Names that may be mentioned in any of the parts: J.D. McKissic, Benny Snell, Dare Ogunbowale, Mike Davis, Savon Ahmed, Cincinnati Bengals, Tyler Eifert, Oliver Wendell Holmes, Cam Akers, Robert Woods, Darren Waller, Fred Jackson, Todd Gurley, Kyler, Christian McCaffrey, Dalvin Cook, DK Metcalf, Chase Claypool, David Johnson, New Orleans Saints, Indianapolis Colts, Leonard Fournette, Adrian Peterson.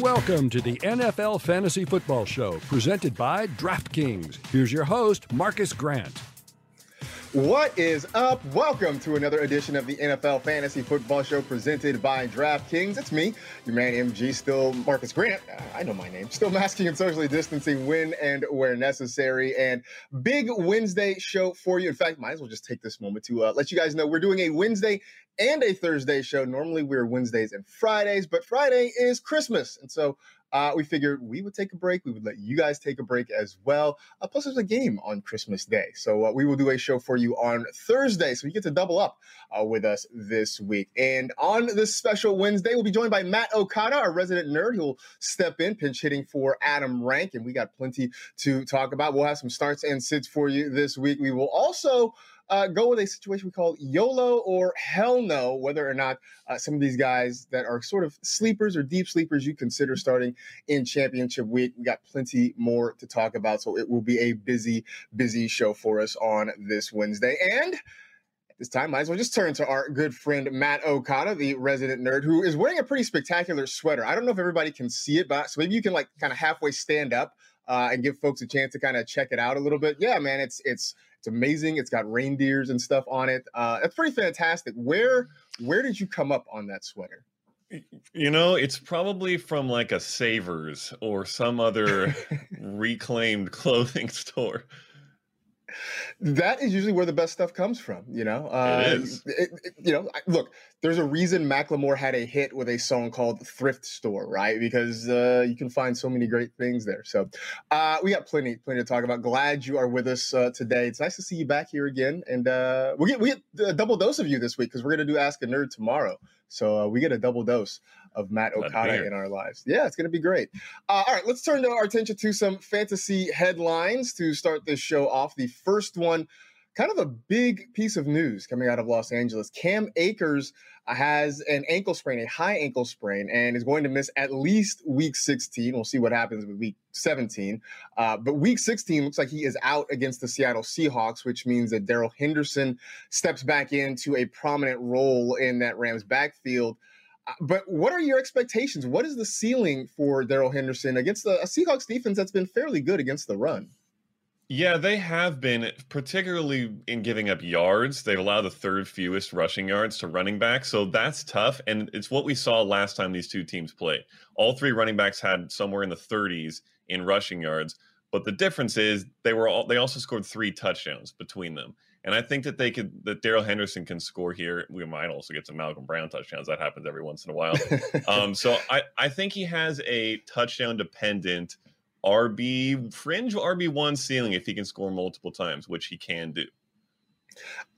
Welcome to the NFL Fantasy Football Show, presented by DraftKings. Here's your host, Marcus Grant. What is up? Welcome to another edition of the NFL Fantasy Football Show, presented by DraftKings. It's me, your man MG, still Marcus Grant. I know my name. Still masking and socially distancing when and where necessary. And big Wednesday show for you. In fact, might as well just take this moment to let you guys know we're doing a Wednesday and a Thursday show. Normally we're Wednesdays and Fridays, but Friday is Christmas. And so we figured we would take a break. We would let you guys take a break as well. Plus, there's a game on Christmas Day. So we will do a show for you on Thursday. So you get to double up with us this week. And on this special Wednesday, we'll be joined by Matt Okada, our resident nerd, who will step in, pinch hitting for Adam Rank. And we got plenty to talk about. We'll have some starts and sits for you this week. We will also go with a situation we call YOLO or hell no, whether or not some of these guys that are sort of sleepers or deep sleepers you consider starting in championship week. We got plenty more to talk about, so it will be a busy, busy show for us on this Wednesday. And this time, might as well just turn to our good friend, Matt Okada, the resident nerd, who is wearing a pretty spectacular sweater. I don't know if everybody can see it, but so maybe you can like kind of halfway stand up and give folks a chance to kind of check it out a little bit. Yeah, man, it's amazing. It's got reindeers and stuff on it. That's pretty fantastic. Where did you come up on that sweater? You know, it's probably from like a Savers or some other reclaimed clothing store. That is usually where the best stuff comes from, you know. It is. You know, look, there's a reason Macklemore had a hit with a song called Thrift Store, right? Because you can find so many great things there. So we got plenty to talk about. Glad you are with us today. It's nice to see you back here again. And we get a double dose of you this week, because we're going to do Ask a Nerd tomorrow. So we get a double dose of Matt Okada in our lives. Yeah, it's going to be great. All right, let's turn our attention to some fantasy headlines to start this show off. The first one, kind of a big piece of news coming out of Los Angeles. Cam Akers has an ankle sprain, a high ankle sprain, and is going to miss at least week 16. We'll see what happens with week 17. But week 16 looks like he is out against the Seattle Seahawks, which means that Daryl Henderson steps back into a prominent role in that Rams backfield. But what are your expectations? What is the ceiling for Daryl Henderson against a Seahawks defense that's been fairly good against the run? Yeah, they have been, particularly in giving up yards. They've allowed the third fewest rushing yards to running backs, so that's tough. And it's what we saw last time these two teams played. All three running backs had somewhere in the 30s in rushing yards, but the difference is they also scored 3 touchdowns between them. And I think that that Daryl Henderson can score here. We might also get some Malcolm Brown touchdowns. That happens every once in a while. So I think he has a touchdown-dependent RB, fringe RB1 ceiling if he can score multiple times, which he can do.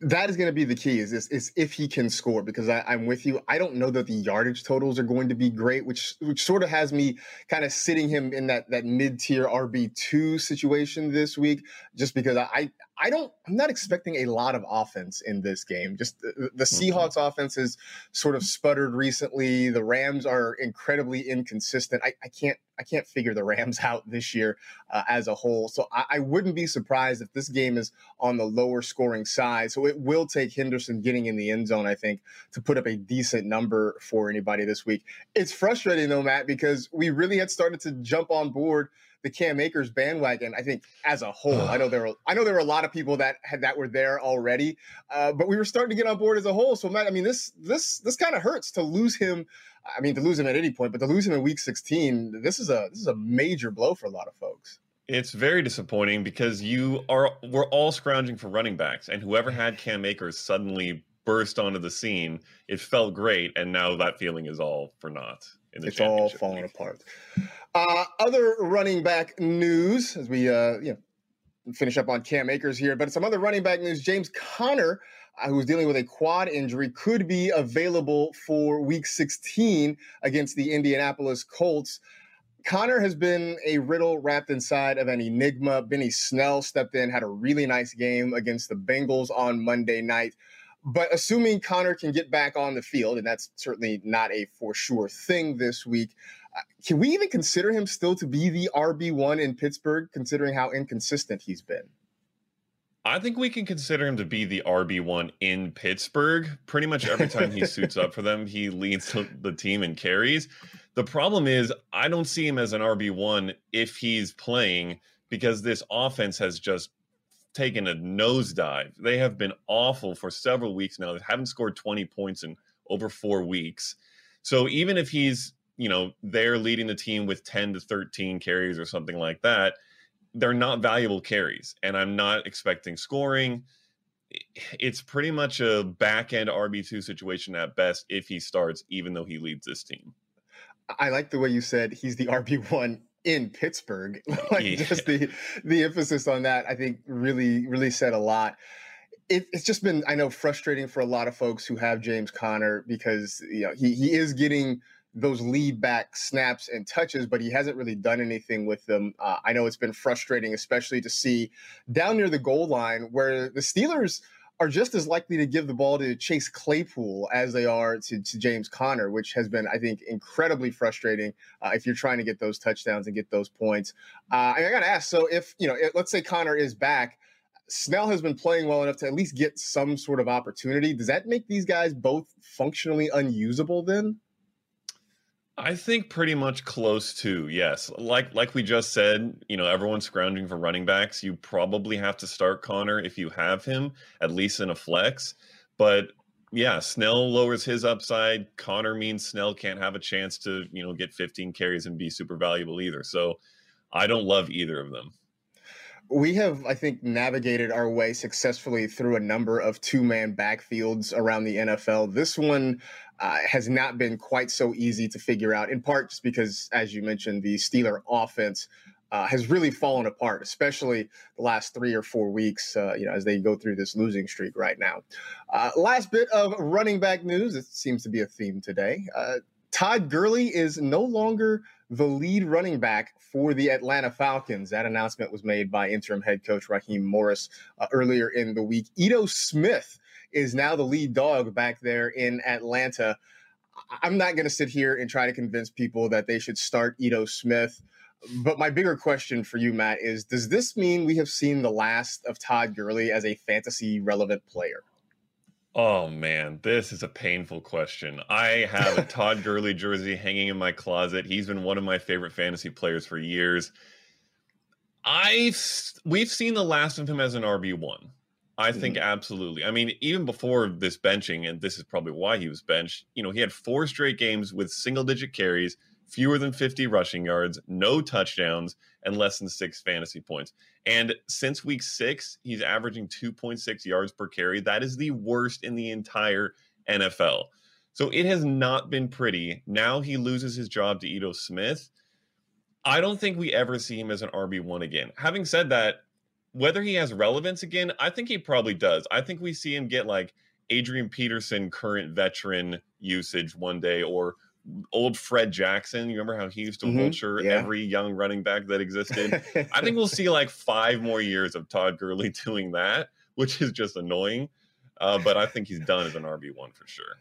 That is going to be the key, is if he can score, because I'm with you. I don't know that the yardage totals are going to be great, which sort of has me kind of sitting him in that mid-tier RB2 situation this week, just because I'm not expecting a lot of offense in this game. Just the Seahawks offense has sort of sputtered recently. The Rams are incredibly inconsistent. I can't figure the Rams out this year as a whole. So I wouldn't be surprised if this game is on the lower scoring side. So it will take Henderson getting in the end zone, I think, to put up a decent number for anybody this week. It's frustrating, though, Matt, because we really had started to jump on board the Cam Akers bandwagon, I think, as a whole. I know there were a lot of people that were there already, but we were starting to get on board as a whole. So, Matt, I mean, this kind of hurts to lose him. I mean, to lose him at any point, but to lose him in week 16, this is a major blow for a lot of folks. It's very disappointing because we're all scrounging for running backs, and whoever had Cam Akers suddenly burst onto the scene. It felt great, and now that feeling is all for naught. It's all falling apart. Other running back news as we finish up on Cam Akers here, but some other running back news. James Conner, who's dealing with a quad injury, could be available for week 16 against the Indianapolis Colts. Conner has been a riddle wrapped inside of an enigma. Benny Snell stepped in, had a really nice game against the Bengals on Monday night. But assuming Conner can get back on the field, and that's certainly not a for sure thing this week, can we even consider him still to be the RB1 in Pittsburgh, considering how inconsistent he's been? I think we can consider him to be the RB1 in Pittsburgh. Pretty much every time he suits up for them, he leads the team in carries. The problem is I don't see him as an RB1 if he's playing, because this offense has just taken a nosedive. They have been awful for several weeks now. They haven't scored 20 points in over 4 weeks. So even if he's, they're leading the team with 10 to 13 carries or something like that, they're not valuable carries, and I'm not expecting scoring. It's pretty much a back-end RB2 situation at best if he starts, even though he leads this team. I like the way you said he's the RB1 in Pittsburgh. Just the emphasis on that, I think, really, really said a lot. It's just been, I know, frustrating for a lot of folks who have James Conner because he is getting those lead back snaps and touches, but he hasn't really done anything with them. I know it's been frustrating, especially to see down near the goal line where the Steelers are just as likely to give the ball to Chase Claypool as they are to James Conner, which has been, I think, incredibly frustrating if you're trying to get those touchdowns and get those points. I got to ask, so if, let's say Conner is back, Snell has been playing well enough to at least get some sort of opportunity. Does that make these guys both functionally unusable then? I think pretty much close to, yes. Like we just said, everyone's scrounging for running backs. You probably have to start Conner if you have him, at least in a flex. But yeah, Snell lowers his upside. Conner means Snell can't have a chance to, get 15 carries and be super valuable either. So I don't love either of them. We have, I think, navigated our way successfully through a number of two-man backfields around the NFL. This one has not been quite so easy to figure out, in part just because, as you mentioned, the Steeler offense has really fallen apart, especially the last 3 or 4 weeks, as they go through this losing streak right now. Last bit of running back news. It seems to be a theme today. Todd Gurley is no longer the lead running back for the Atlanta Falcons. That announcement was made by interim head coach Raheem Morris earlier in the week. Ito Smith is now the lead dog back there in Atlanta. I'm not going to sit here and try to convince people that they should start Ito Smith. But my bigger question for you, Matt, is does this mean we have seen the last of Todd Gurley as a fantasy-relevant player? Oh, man, this is a painful question. I have a Todd Gurley jersey hanging in my closet. He's been one of my favorite fantasy players for years. We've seen the last of him as an RB1. I think absolutely. I mean, even before this benching, and this is probably why he was benched, you know, he had 4 straight games with single-digit carries, fewer than 50 rushing yards, no touchdowns, and less than 6 fantasy points. And since week 6, he's averaging 2.6 yards per carry. That is the worst in the entire NFL. So it has not been pretty. Now he loses his job to Ito Smith. I don't think we ever see him as an RB1 again. Having said that, whether he has relevance again, I think he probably does. I think we see him get like Adrian Peterson current veteran usage one day, or old Fred Jackson. You remember how he used to vulture every young running back that existed? I think we'll see like 5 more years of Todd Gurley doing that, which is just annoying. But I think he's done as an RB1 for sure.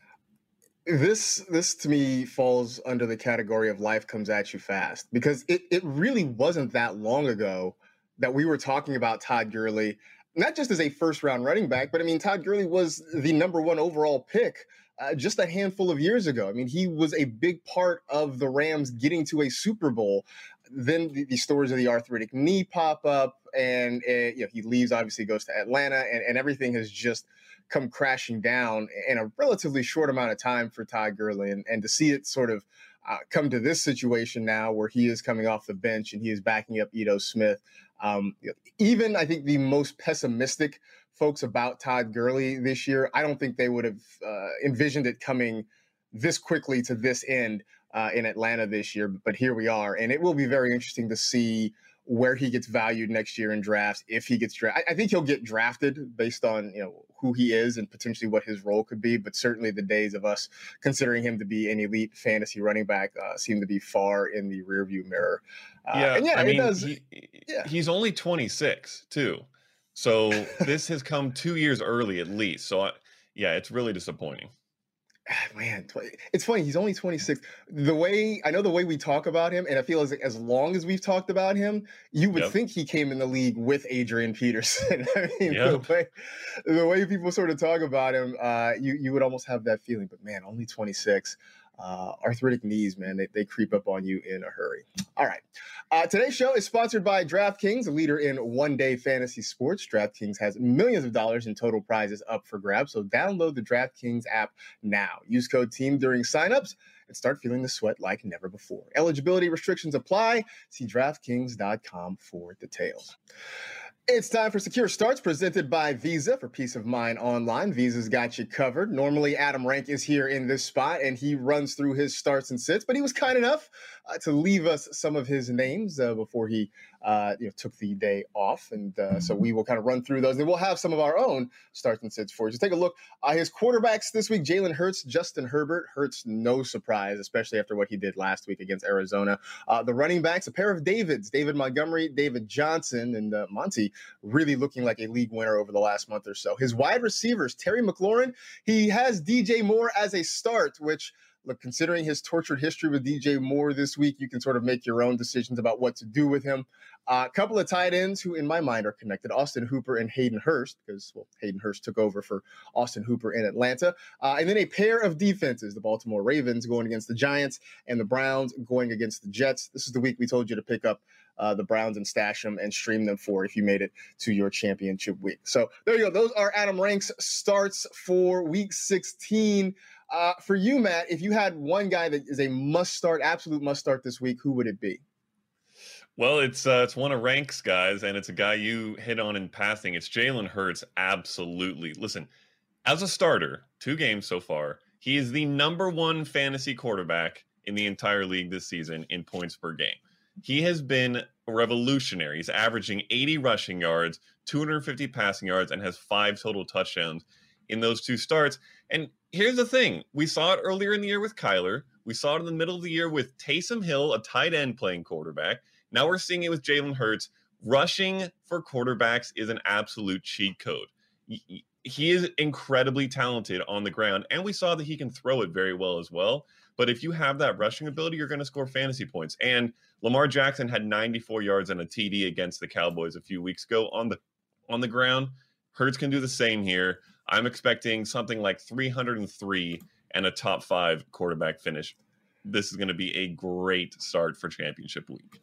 This to me falls under the category of life comes at you fast, because it really wasn't that long ago that we were talking about Todd Gurley, not just as a first-round running back, but I mean, Todd Gurley was the #1 overall pick just a handful of years ago. I mean, he was a big part of the Rams getting to a Super Bowl. Then the stories of the arthritic knee pop up, and you know, he leaves, obviously goes to Atlanta, and everything has just come crashing down in a relatively short amount of time for Todd Gurley. And to see it sort of come to this situation now where he is coming off the bench and he is backing up Ito Smith. Even I think the most pessimistic folks about Todd Gurley this year, I don't think they would have envisioned it coming this quickly to this end in Atlanta this year. But here we are, and it will be very interesting to see where he gets valued next year in drafts. If he gets drafted, I think he'll get drafted based on, you know, who he is and potentially what his role could be. But certainly the days of us considering him to be an elite fantasy running back seem to be far in the rearview mirror. He's only 26 too. So this has come 2 years early at least. So it's really disappointing. Man, it's funny. He's only 26. The way we talk about him, and I feel as long as we've talked about him, you would think he came in the league with Adrian Peterson. I mean, the way people sort of talk about him, you would almost have that feeling. But man, only 26. Arthritic knees, man, they creep up on you in a hurry. All right. Today's show is sponsored by DraftKings, a leader in one-day fantasy sports. DraftKings has millions of dollars in total prizes up for grabs, so download the DraftKings app now. Use code TEAM during signups and start feeling the sweat like never before. Eligibility restrictions apply. See DraftKings.com for details. It's time for Secure Starts, presented by Visa. For peace of mind online, Visa's got you covered. Normally, Adam Rank is here in this spot, and he runs through his starts and sits, but he was kind enough to leave us some of his names before he took the day off. And so we will kind of run through those, and we'll have some of our own starts and sits for you. So take a look. His quarterbacks this week, Jalen Hurts, Justin Herbert. Hurts, no surprise, especially after what he did last week against Arizona. The running backs, a pair of Davids, David Montgomery, David Johnson, and Monty really looking like a league winner over the last month or so. His wide receivers, Terry McLaurin, he has DJ Moore as a start, which, look, considering his tortured history with DJ Moore this week, you can sort of make your own decisions about what to do with him. A couple of tight ends who, in my mind, are connected, Austin Hooper and Hayden Hurst, because, well, Hayden Hurst took over for Austin Hooper in Atlanta. And then a pair of defenses, the Baltimore Ravens going against the Giants and the Browns going against the Jets. This is the week we told you to pick up the Browns and stash them and stream them for if you made it to your championship week. So there you go. Those are Adam Rank's starts for week 16. For you, Matt, if you had one guy that is a must-start, absolute must-start this week, who would it be? Well, it's one of Rank's guys, and it's a guy you hit on in passing. It's Jalen Hurts, absolutely. Listen, as a starter, 2 games so far, he is the #1 fantasy quarterback in the entire league this season in points per game. He has been revolutionary. He's averaging 80 rushing yards, 250 passing yards, and has 5 total touchdowns in those 2 starts. And here's the thing. We saw it earlier in the year with Kyler. We saw it in the middle of the year with Taysom Hill, a tight end, playing quarterback. Now we're seeing it with Jalen Hurts. Rushing for quarterbacks is an absolute cheat code. He is incredibly talented on the ground, and we saw that he can throw it very well as well. But if you have that rushing ability, you're going to score fantasy points. And Lamar Jackson had 94 yards and a TD against the Cowboys a few weeks ago on the ground. Hurts can do the same here. I'm expecting something like 303 and a top five quarterback finish. This is going to be a great start for championship week.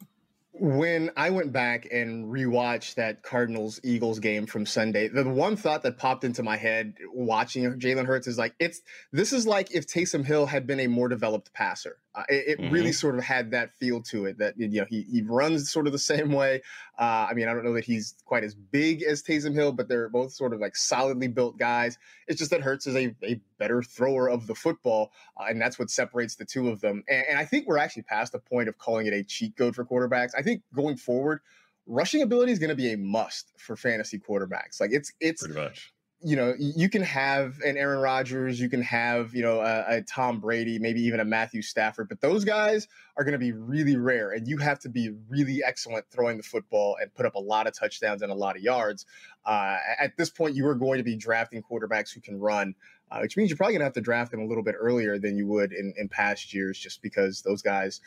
When I went back and rewatched that Cardinals-Eagles game from Sunday, the one thought that popped into my head watching Jalen Hurts is like, this is like if Taysom Hill had been a more developed passer. It really sort of had that feel to it that, you know, he runs sort of the same way. I mean, I don't know that he's quite as big as Taysom Hill, but they're both sort of like solidly built guys. It's just that Hurts is a better thrower of the football, and that's what separates the two of them. And I think we're actually past the point of calling it a cheat code for quarterbacks. I think going forward, rushing ability is going to be a must for fantasy quarterbacks. Like it's pretty much. You know, you can have an Aaron Rodgers, you can have, you know, a Tom Brady, maybe even a Matthew Stafford, but those guys are going to be really rare, and you have to be really excellent throwing the football and put up a lot of touchdowns and a lot of yards. At this point, you are going to be drafting quarterbacks who can run, which means you're probably going to have to draft them a little bit earlier than you would in past years, just because those guys,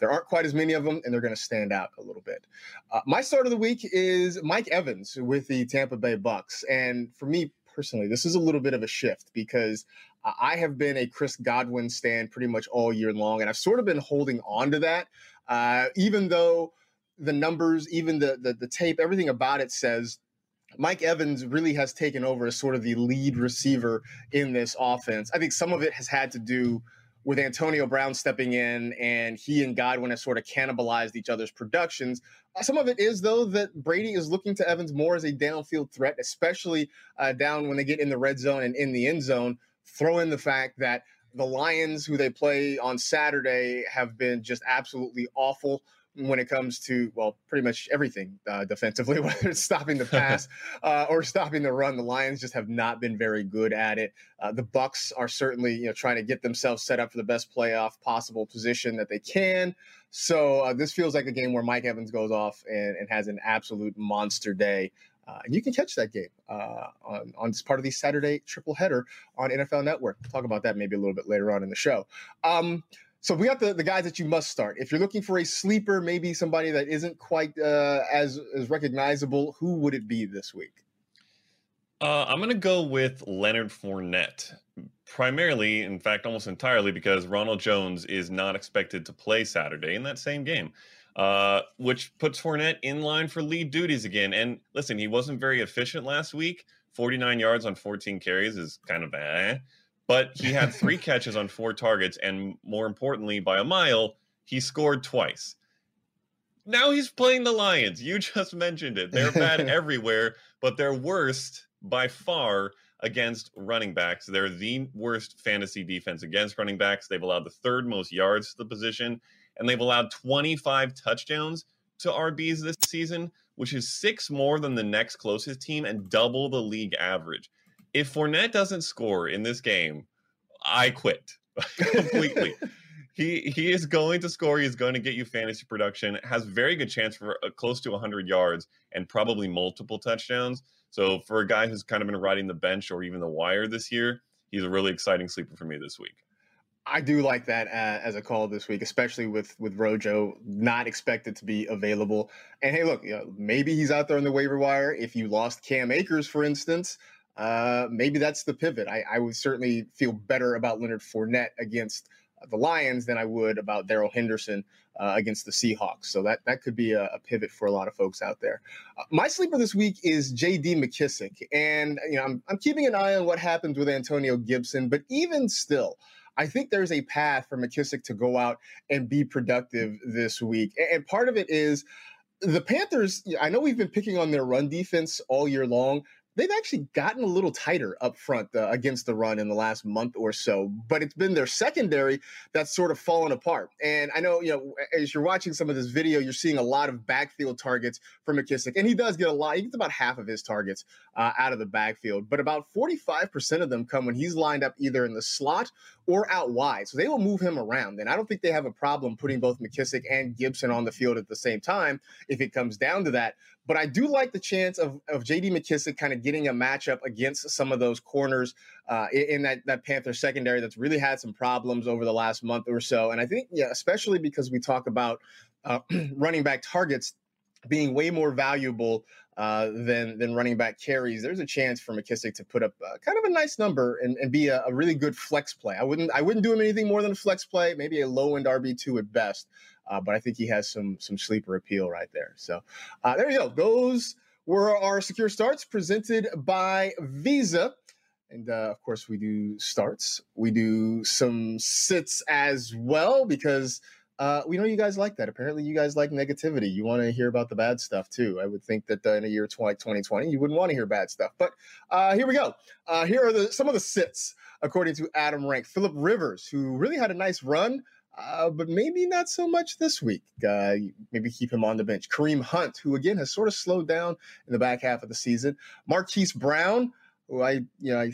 there aren't quite as many of them, and they're going to stand out a little bit. My start of the week is Mike Evans with the Tampa Bay Bucks. And for me personally, this is a little bit of a shift because I have been a Chris Godwin stan pretty much all year long, and I've sort of been holding on to that, even though the numbers, even the tape, everything about it says Mike Evans really has taken over as sort of the lead receiver in this offense. I think some of it has had to do with Antonio Brown stepping in, and he and Godwin have sort of cannibalized each other's productions. Some of it is, though, that Brady is looking to Evans more as a downfield threat, especially down when they get in the red zone and in the end zone. Throw in the fact that the Lions, who they play on Saturday, have been just absolutely awful when it comes to, well, pretty much everything defensively, whether it's stopping the pass or stopping the run. The Lions just have not been very good at it. The Bucks are certainly, you know, trying to get themselves set up for the best playoff possible position that they can. So this feels like a game where Mike Evans goes off and has an absolute monster day. And you can catch that game on this part of the Saturday triple header on NFL Network. We'll talk about that maybe a little bit later on in the show. So we got the guys that you must start. If you're looking for a sleeper, maybe somebody that isn't quite as recognizable, who would it be this week? I'm going to go with Leonard Fournette, primarily, in fact, almost entirely, because Ronald Jones is not expected to play Saturday in that same game, which puts Fournette in line for lead duties again. And listen, he wasn't very efficient last week. 49 yards on 14 carries is kind of eh. But he had 3 catches on 4 targets, and more importantly, by a mile, he scored twice. Now he's playing the Lions. You just mentioned it. They're bad everywhere, but they're worst by far against running backs. They're the worst fantasy defense against running backs. They've allowed the 3rd most yards to the position, and they've allowed 25 touchdowns to RBs this season, which is 6 more than the next closest team and double the league average. If Fournette doesn't score in this game, I quit completely. He is going to score. He's going to get you fantasy production. Has very good chance for close to 100 yards and probably multiple touchdowns. So for a guy who's kind of been riding the bench or even the wire this year, he's a really exciting sleeper for me this week. I do like that as a call this week, especially with Rojo not expected to be available. And hey, look, you know, maybe he's out there on the waiver wire. If you lost Cam Akers, for instance, maybe that's the pivot. I would certainly feel better about Leonard Fournette against the Lions than I would about Daryl Henderson against the Seahawks. So that could be a pivot for a lot of folks out there. My sleeper this week is J.D. McKissic. And, you know, I'm keeping an eye on what happens with Antonio Gibson, but even still, I think there's a path for McKissic to go out and be productive this week. And part of it is the Panthers, I know we've been picking on their run defense all year long. they've actually gotten a little tighter up front against the run in the last month or so, but it's been their secondary that's sort of fallen apart. And I know, you know, as you're watching some of this video, you're seeing a lot of backfield targets for McKissic, and he does get a lot. He gets about half of his targets out of the backfield, but about 45% of them come when he's lined up either in the slot or out wide. So they will move him around, and I don't think they have a problem putting both McKissic and Gibson on the field at the same time if it comes down to that. But I do like the chance of J.D. McKissic kind of getting a matchup against some of those corners in that Panther secondary that's really had some problems over the last month or so. And I think, yeah, especially because we talk about running back targets being way more valuable than running back carries, there's a chance for McKissic to put up kind of a nice number and be a really good flex play. I wouldn't do him anything more than a flex play, maybe a low-end RB2 at best. But I think he has some sleeper appeal right there. So there you go. Those were our secure starts presented by Visa. And, of course, we do starts. We do some sits as well because we know you guys like that. Apparently, you guys like negativity. You want to hear about the bad stuff, too. I would think that in a year like 2020, you wouldn't want to hear bad stuff. But here we go. Here are some of the sits, according to Adam Rank. Phillip Rivers, who really had a nice run, but maybe not so much this week. Maybe keep him on the bench. Kareem Hunt, who, again, has sort of slowed down in the back half of the season. Marquise Brown, who I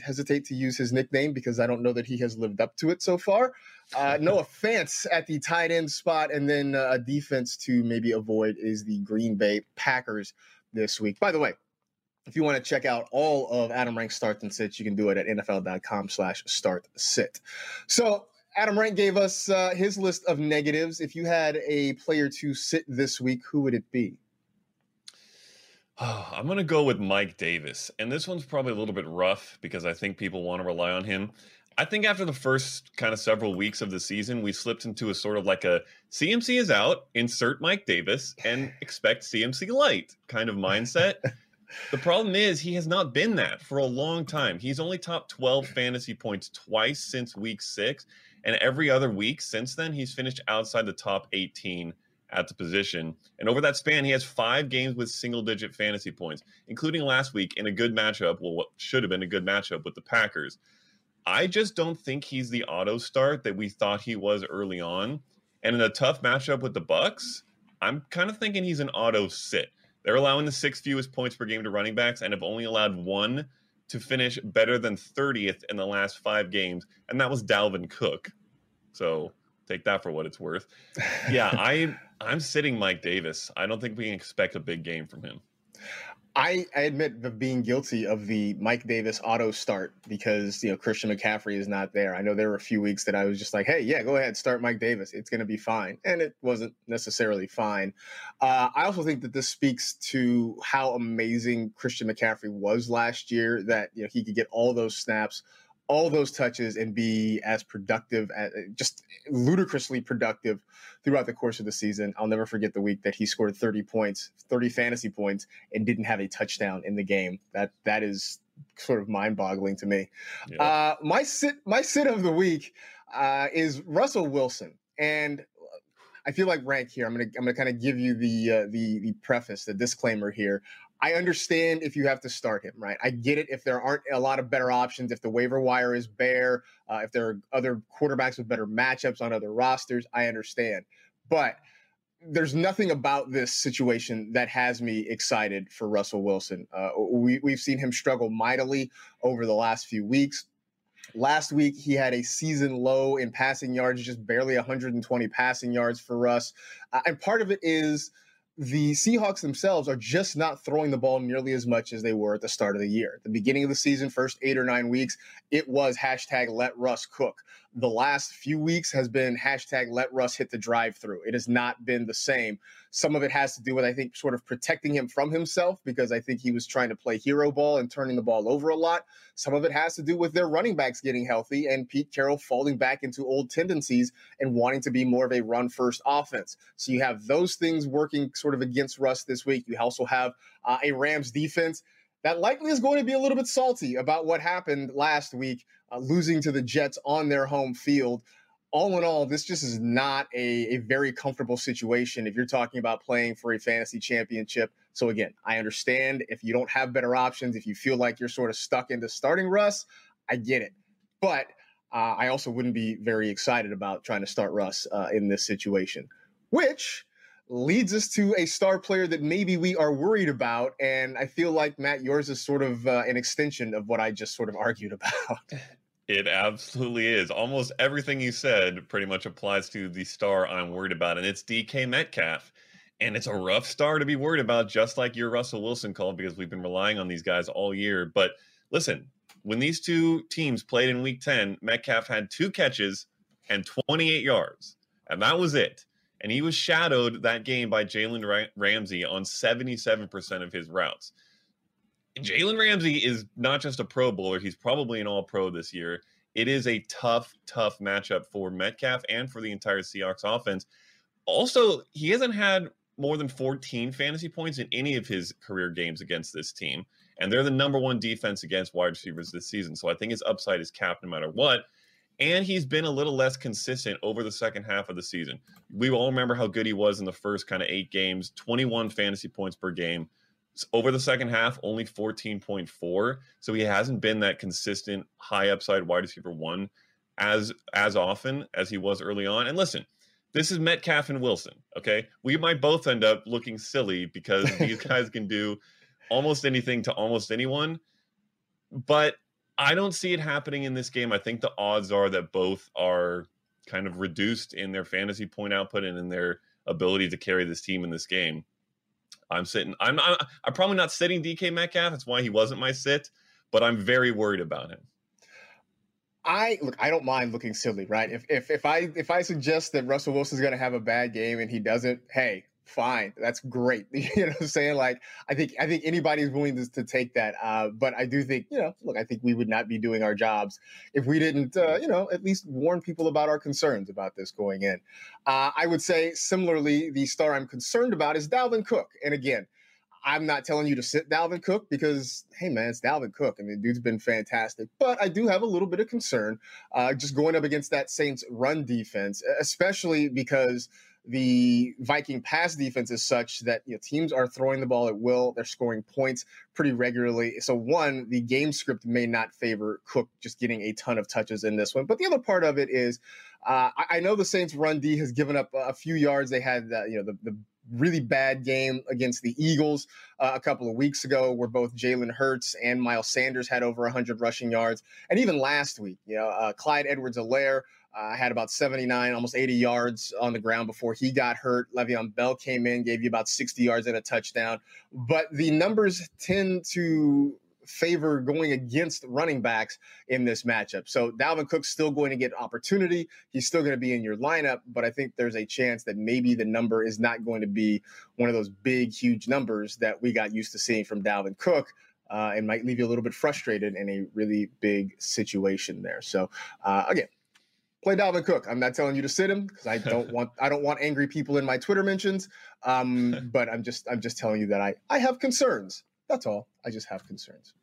hesitate to use his nickname because I don't know that he has lived up to it so far. Noah Fant at the tight end spot, and then a defense to maybe avoid is the Green Bay Packers this week. By the way, if you want to check out all of Adam Rank's starts and sits, you can do it at NFL.com/startsit. So Adam Rank gave us his list of negatives. If you had a player to sit this week, who would it be? Oh, I'm going to go with Mike Davis. And this one's probably a little bit rough because I think people want to rely on him. I think after the first kind of several weeks of the season, we slipped into a sort of like a CMC is out, insert Mike Davis, and expect CMC light kind of mindset. The problem is he has not been that for a long time. He's only topped 12 fantasy points twice since week 6. And every other week since then, he's finished outside the top 18 at the position. And over that span, he has 5 games with single-digit fantasy points, including last week in a good matchup, well, what should have been a good matchup with the Packers. I just don't think he's the auto start that we thought he was early on. And in a tough matchup with the Bucks, I'm kind of thinking he's an auto sit. They're allowing the 6th fewest points per game to running backs and have only allowed one to finish better than 30th in the last 5 games, and that was Dalvin Cook. So take that for what it's worth. Yeah, I'm sitting Mike Davis. I don't think we can expect a big game from him. I admit of being guilty of the Mike Davis auto start because, you know, Christian McCaffrey is not there. I know there were a few weeks that I was just like, hey, yeah, go ahead, start Mike Davis. It's going to be fine. And it wasn't necessarily fine. I also think that this speaks to how amazing Christian McCaffrey was last year, that, you know, he could get all those snaps, all those touches, and be as productive, just ludicrously productive throughout the course of the season. I'll never forget the week that he scored 30 points, 30 fantasy points, and didn't have a touchdown in the game. That is sort of mind-boggling to me. Yeah. My sit of the week is Russell Wilson, and I feel like Rank here. I'm gonna kind of give you the preface, the disclaimer here. I understand if you have to start him, right? I get it if there aren't a lot of better options, if the waiver wire is bare, if there are other quarterbacks with better matchups on other rosters, I understand. But there's nothing about this situation that has me excited for Russell Wilson. We've seen him struggle mightily over the last few weeks. Last week, he had a season low in passing yards, just barely 120 passing yards for us. And part of it is the Seahawks themselves are just not throwing the ball nearly as much as they were at the start of the year. At the beginning of the season, first 8 or 9 weeks, it was hashtag let Russ cook. The last few weeks has been hashtag let Russ hit the drive-through. It has not been the same. Some of it has to do with, I think, sort of protecting him from himself because I think he was trying to play hero ball and turning the ball over a lot. Some of it has to do with their running backs getting healthy and Pete Carroll falling back into old tendencies and wanting to be more of a run-first offense. So you have those things working sort of against Russ this week. You also have a Rams defense that likely is going to be a little bit salty about what happened last week, losing to the Jets on their home field. All in all, this just is not a very comfortable situation if you're talking about playing for a fantasy championship So again, I understand if you don't have better options, if you feel like you're sort of stuck into starting Russ, I get it. But I also wouldn't be very excited about trying to start Russ in this situation, which leads us to a star player that maybe we are worried about. And I feel like, Matt, yours is sort of an extension of what I just sort of argued about. It absolutely is. Almost everything you said pretty much applies to the star I'm worried about, and it's DK Metcalf. And it's a rough star to be worried about, just like your Russell Wilson call, because we've been relying on these guys all year. But listen, when these two teams played in Week 10, Metcalf had 2 catches and 28 yards, and that was it. And he was shadowed that game by Jalen Ramsey on 77% of his routes. Jalen Ramsey is not just a Pro Bowler. He's probably an All-Pro this year. It is a tough, tough matchup for Metcalf and for the entire Seahawks offense. Also, he hasn't had more than 14 fantasy points in any of his career games against this team. And they're the #1 defense against wide receivers this season. So I think his upside is capped no matter what. And he's been a little less consistent over the second half of the season. We all remember how good he was in the first kind of 8 games, 21 fantasy points per game. Over the second half, only 14.4. So he hasn't been that consistent high upside wide receiver one as often as he was early on. And listen, this is Metcalf and Wilson, okay? We might both end up looking silly because these guys can do almost anything to almost anyone. But I don't see it happening in this game. I think the odds are that both are kind of reduced in their fantasy point output and in their ability to carry this team in this game. I'm probably not sitting DK Metcalf. That's why he wasn't my sit, but I'm very worried about him. I don't mind looking silly, right? If I suggest that Russell Wilson's going to have a bad game and he doesn't, hey, fine, that's great. You know what I'm saying? Like, I think anybody's willing to take that. But I do think, I think we would not be doing our jobs if we didn't, at least warn people about our concerns about this going in. I would say similarly, the star I'm concerned about is Dalvin Cook. And again, I'm not telling you to sit Dalvin Cook because, hey, man, it's Dalvin Cook. I mean, the dude's been fantastic. But I do have a little bit of concern just going up against that Saints run defense, especially because the Viking pass defense is such that teams are throwing the ball at will. They're scoring points pretty regularly. So, one, the game script may not favor Cook just getting a ton of touches in this one. But the other part of it is I know the Saints run D has given up a few yards. They had, the really bad game against the Eagles a couple of weeks ago where both Jalen Hurts and Miles Sanders had over 100 rushing yards. And even last week, Clyde Edwards-Helaire had about 79, almost 80 yards on the ground before he got hurt. Le'Veon Bell came in, gave you about 60 yards and a touchdown. But the numbers tend to favor going against running backs in this matchup. So Dalvin Cook's still going to get opportunity. He's still going to be in your lineup, but I think there's a chance that maybe the number is not going to be one of those big, huge numbers that we got used to seeing from Dalvin Cook and might leave you a little bit frustrated in a really big situation there. So again, play Dalvin Cook. I'm not telling you to sit him because I don't want angry people in my Twitter mentions. But I'm just telling you that I have concerns. That's all. I just have concerns.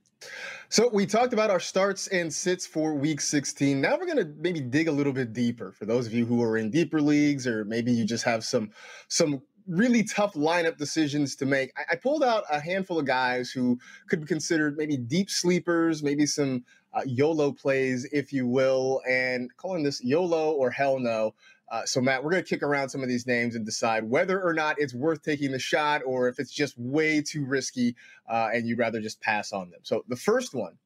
So we talked about our starts and sits for Week 16. Now we're going to maybe dig a little bit deeper for those of you who are in deeper leagues, or maybe you just have some really tough lineup decisions to make. I pulled out a handful of guys who could be considered maybe deep sleepers, maybe some YOLO plays, if you will, and calling this YOLO or hell no. So, Matt, we're going to kick around some of these names and decide whether or not it's worth taking the shot or if it's just way too risky and you'd rather just pass on them. So the first one,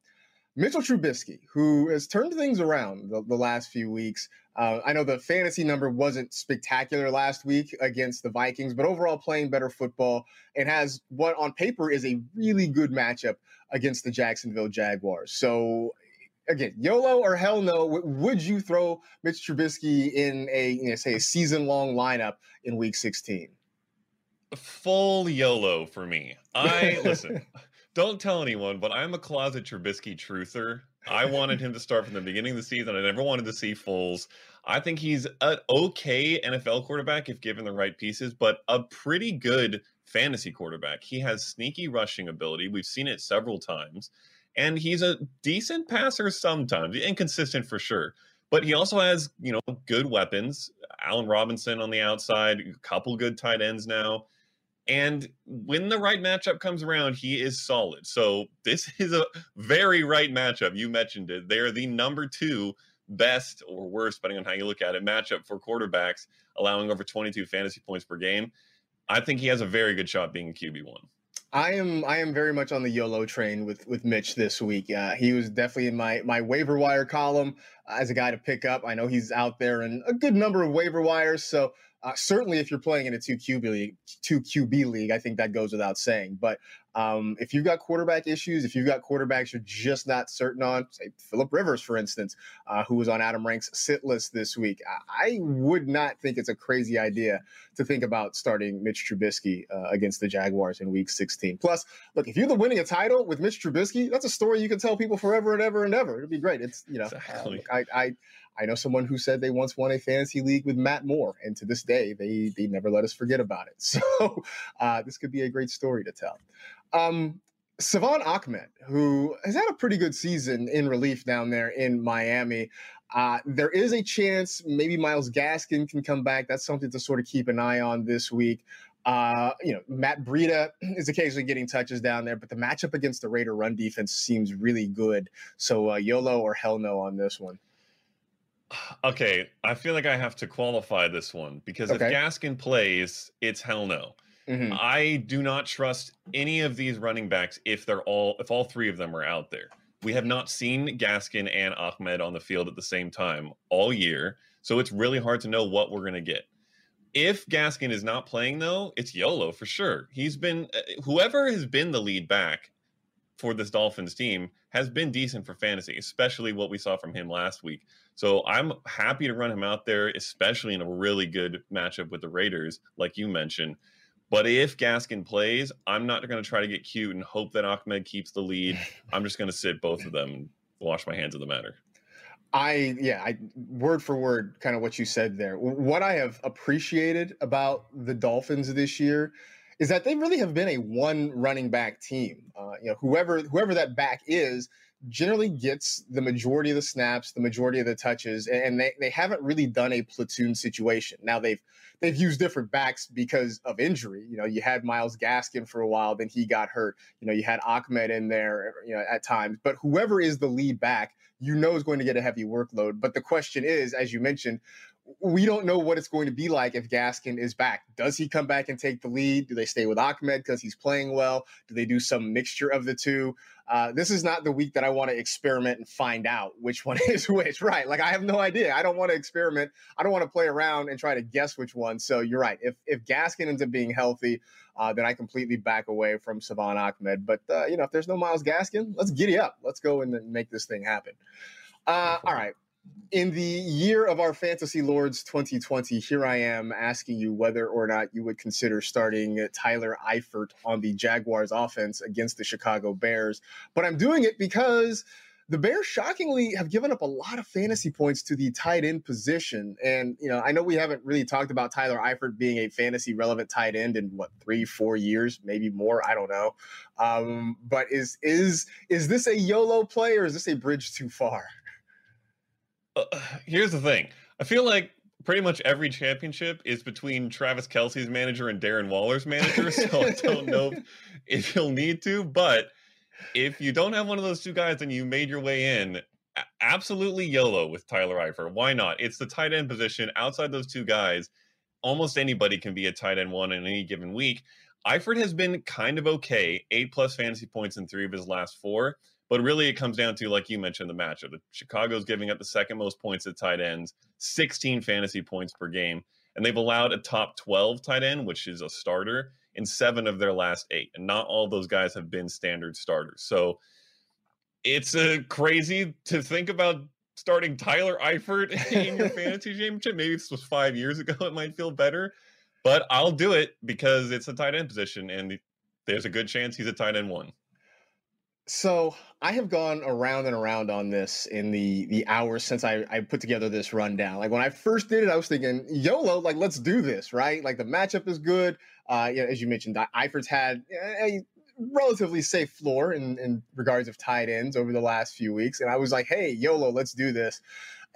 Mitchell Trubisky, who has turned things around the last few weeks. I know the fantasy number wasn't spectacular last week against the Vikings, but overall playing better football and has what on paper is a really good matchup against the Jacksonville Jaguars. So, again, YOLO or hell no, would you throw Mitch Trubisky in a, say, a season-long lineup in Week 16? Full YOLO for me. Listen, don't tell anyone, but I'm a closet Trubisky truther. I wanted him to start from the beginning of the season. I never wanted to see Foles. I think he's an okay NFL quarterback if given the right pieces, but a pretty good fantasy quarterback. He has sneaky rushing ability. We've seen it several times. And he's a decent passer sometimes, inconsistent for sure. But he also has, good weapons. Allen Robinson on the outside, a couple good tight ends now. And when the right matchup comes around, he is solid. So this is a very right matchup. You mentioned it. They are the number 2 best or worst, depending on how you look at it, matchup for quarterbacks, allowing over 22 fantasy points per game. I think he has a very good shot being a QB1. I am very much on the YOLO train with Mitch this week. He was definitely in my waiver wire column as a guy to pick up. I know he's out there in a good number of waiver wires. So certainly if you're playing in a two QB league, I think that goes without saying. But if you've got quarterback issues, if you've got quarterbacks you're just not certain on, say Phillip Rivers, for instance, who was on Adam Rank's sit list this week, I would not think it's a crazy idea to think about starting Mitch Trubisky against the Jaguars in Week 16. Plus, look, if you're the winning a title with Mitch Trubisky, that's a story you can tell people forever and ever and ever. It'd be great. It's, you know, exactly. I know someone who said they once won a fantasy league with Matt Moore, and to this day, they never let us forget about it. So this could be a great story to tell. Savon Ahmed, who has had a pretty good season in relief down there in Miami. There is a chance maybe Myles Gaskin can come back. That's something to sort of keep an eye on this week. Matt Breida is occasionally getting touches down there, but the matchup against the Raider run defense seems really good. So YOLO or hell no on this one. Okay, I feel like I have to qualify this one because if Gaskin plays, it's hell no. Mm-hmm. I do not trust any of these running backs if all three of them are out there. We have not seen Gaskin and Ahmed on the field at the same time all year, so it's really hard to know what we're going to get. If Gaskin is not playing, though, it's YOLO for sure. He's been whoever has been the lead back for this Dolphins team has been decent for fantasy, especially what we saw from him last week. So I'm happy to run him out there, especially in a really good matchup with the Raiders, like you mentioned. But if Gaskin plays, I'm not going to try to get cute and hope that Ahmed keeps the lead. I'm just going to sit both of them and wash my hands of the matter. I word for word, kind of what you said there. What I have appreciated about the Dolphins this year is that they really have been a one running back team. Whoever that back is generally gets the majority of the snaps, the majority of the touches, and they haven't really done a platoon situation. Now they've used different backs because of injury. You know, you had Myles Gaskin for a while, then he got hurt. You know, you had Ahmed in there, you know, at times. But whoever is the lead back, you know, is going to get a heavy workload. But the question is, as you mentioned, we don't know what it's going to be like if Gaskin is back. Does he come back and take the lead? Do they stay with Ahmed because he's playing well? Do they do some mixture of the two? This is not the week that I want to experiment and find out which one is which, right? Like, I have no idea. I don't want to experiment. I don't want to play around and try to guess which one. So you're right. If Gaskin ends up being healthy, then I completely back away from Savon Ahmed. But, if there's no Myles Gaskin, let's giddy up. Let's go and make this thing happen. All right. In the year of our Fantasy Lords 2020, here I am asking you whether or not you would consider starting Tyler Eifert on the Jaguars offense against the Chicago Bears. But I'm doing it because the Bears shockingly have given up a lot of fantasy points to the tight end position. And, you know, I know we haven't really talked about Tyler Eifert being a fantasy relevant tight end in what, 3-4 years, maybe more. I don't know. But is this a YOLO play or is this a bridge too far? Here's the thing. I feel like pretty much every championship is between Travis Kelce's manager and Darren Waller's manager, so I don't know if you'll need to, but if you don't have one of those two guys and you made your way in, absolutely YOLO with Tyler Eifert. Why not? It's the tight end position. Outside those two guys, almost anybody can be a tight end one in any given week. Eifert has been kind of okay, 8+ fantasy points in 3 of his last 4. But really, it comes down to, like you mentioned, the matchup. Chicago's giving up the second most points at tight ends, 16 fantasy points per game. And they've allowed a top 12 tight end, which is a starter, in 7 of their last 8. And not all those guys have been standard starters. So it's crazy to think about starting Tyler Eifert in your fantasy championship. Maybe this was 5 years ago. It might feel better. But I'll do it because it's a tight end position. And there's a good chance he's a tight end one. So I have gone around and around on this in the hours since I put together this rundown. Like when I first did it, I was thinking YOLO, like let's do this, right? Like the matchup is good. As you mentioned, Eifert's had a relatively safe floor in regards of tight ends over the last few weeks. And I was like, hey, YOLO, let's do this.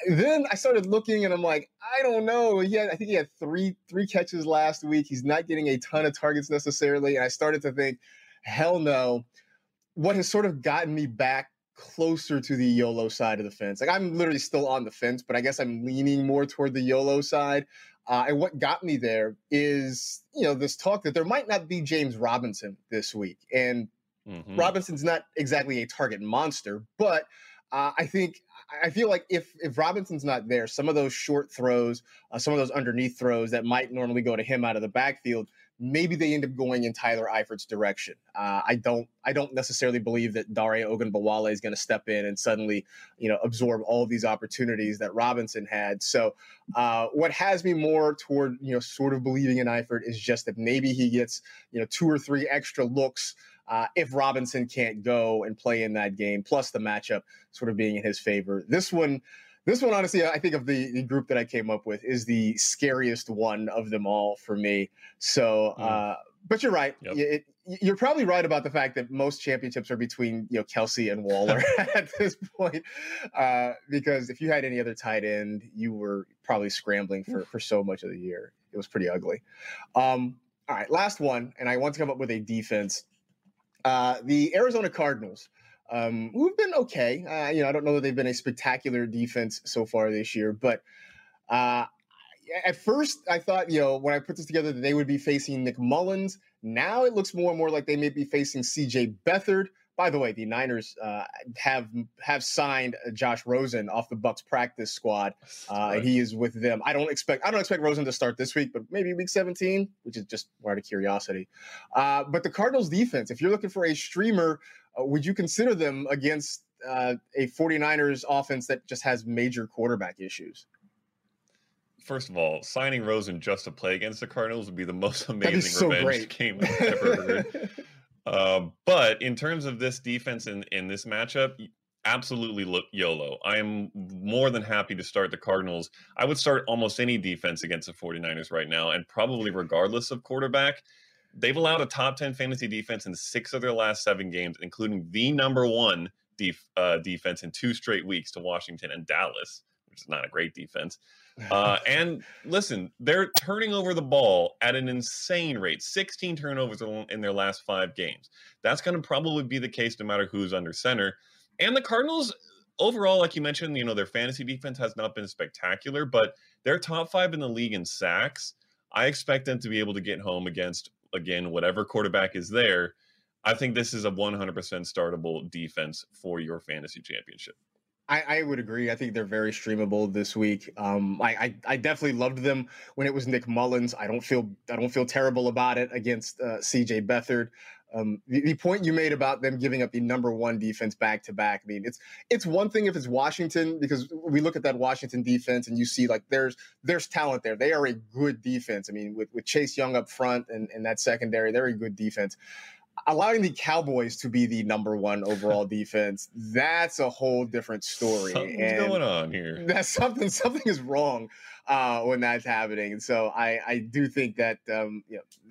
Then I started looking, and I'm like, I don't know. I think he had three catches last week. He's not getting a ton of targets necessarily. And I started to think, hell no. What has sort of gotten me back closer to the YOLO side of the fence? Like, I'm literally still on the fence, but I guess I'm leaning more toward the YOLO side. And what got me there is, this talk that there might not be James Robinson this week. And Robinson's not exactly a target monster, but I feel like if Robinson's not there, some of those short throws, some of those underneath throws that might normally go to him out of the backfield, maybe they end up going in Tyler Eifert's direction. I don't necessarily believe that Dare Ogunbowale is going to step in and suddenly, absorb all of these opportunities that Robinson had. So what has me more toward, sort of believing in Eifert is just that maybe he gets, 2 or 3 extra looks if Robinson can't go and play in that game, plus the matchup sort of being in his favor. This one, honestly, I think of the group that I came up with is the scariest one of them all for me. So, but you're right. Yep. You're probably right about the fact that most championships are between, Kelsey and Waller at this point, because if you had any other tight end, you were probably scrambling for so much of the year. It was pretty ugly. All right, last one, and I want to come up with a defense. The Arizona Cardinals. Who've been okay. I don't know that they've been a spectacular defense so far this year, but at first I thought, when I put this together, that they would be facing Nick Mullins. Now it looks more and more like they may be facing C.J. Beathard. By the way, the Niners have signed Josh Rosen off the Bucs practice squad, and he is with them. I don't expect Rosen to start this week, but maybe week 17, which is just out of curiosity. But the Cardinals defense, if you're looking for a streamer, would you consider them against a 49ers offense that just has major quarterback issues? First of all, signing Rosen just to play against the Cardinals would be the most amazing revenge game I've ever heard. But in terms of this defense in this matchup, absolutely look YOLO. I am more than happy to start the Cardinals. I would start almost any defense against the 49ers right now, and probably regardless of quarterback. They've allowed a top 10 fantasy defense in 6 of their last 7 games, including the number 1 defense in 2 straight weeks to Washington and Dallas, which is not a great defense. And listen, they're turning over the ball at an insane rate. 16 turnovers in their last 5 games. That's going to probably be the case no matter who's under center. And the Cardinals, overall, like you mentioned, their fantasy defense has not been spectacular, but they're top 5 in the league in sacks. I expect them to be able to get home against, again, whatever quarterback is there. I think this is a 100% startable defense for your fantasy championship. I would agree. I think they're very streamable this week. I definitely loved them when it was Nick Mullins. I don't feel terrible about it against C.J. Beathard. The point you made about them giving up the number 1 defense back to back. I mean, it's one thing if it's Washington, because we look at that Washington defense and you see like there's talent there. They are a good defense. I mean, with Chase Young up front and that secondary, they're a good defense. Allowing the Cowboys to be the number 1 overall defense, that's a whole different story. Something's going on here. That's something is wrong when that's happening. And so I do think that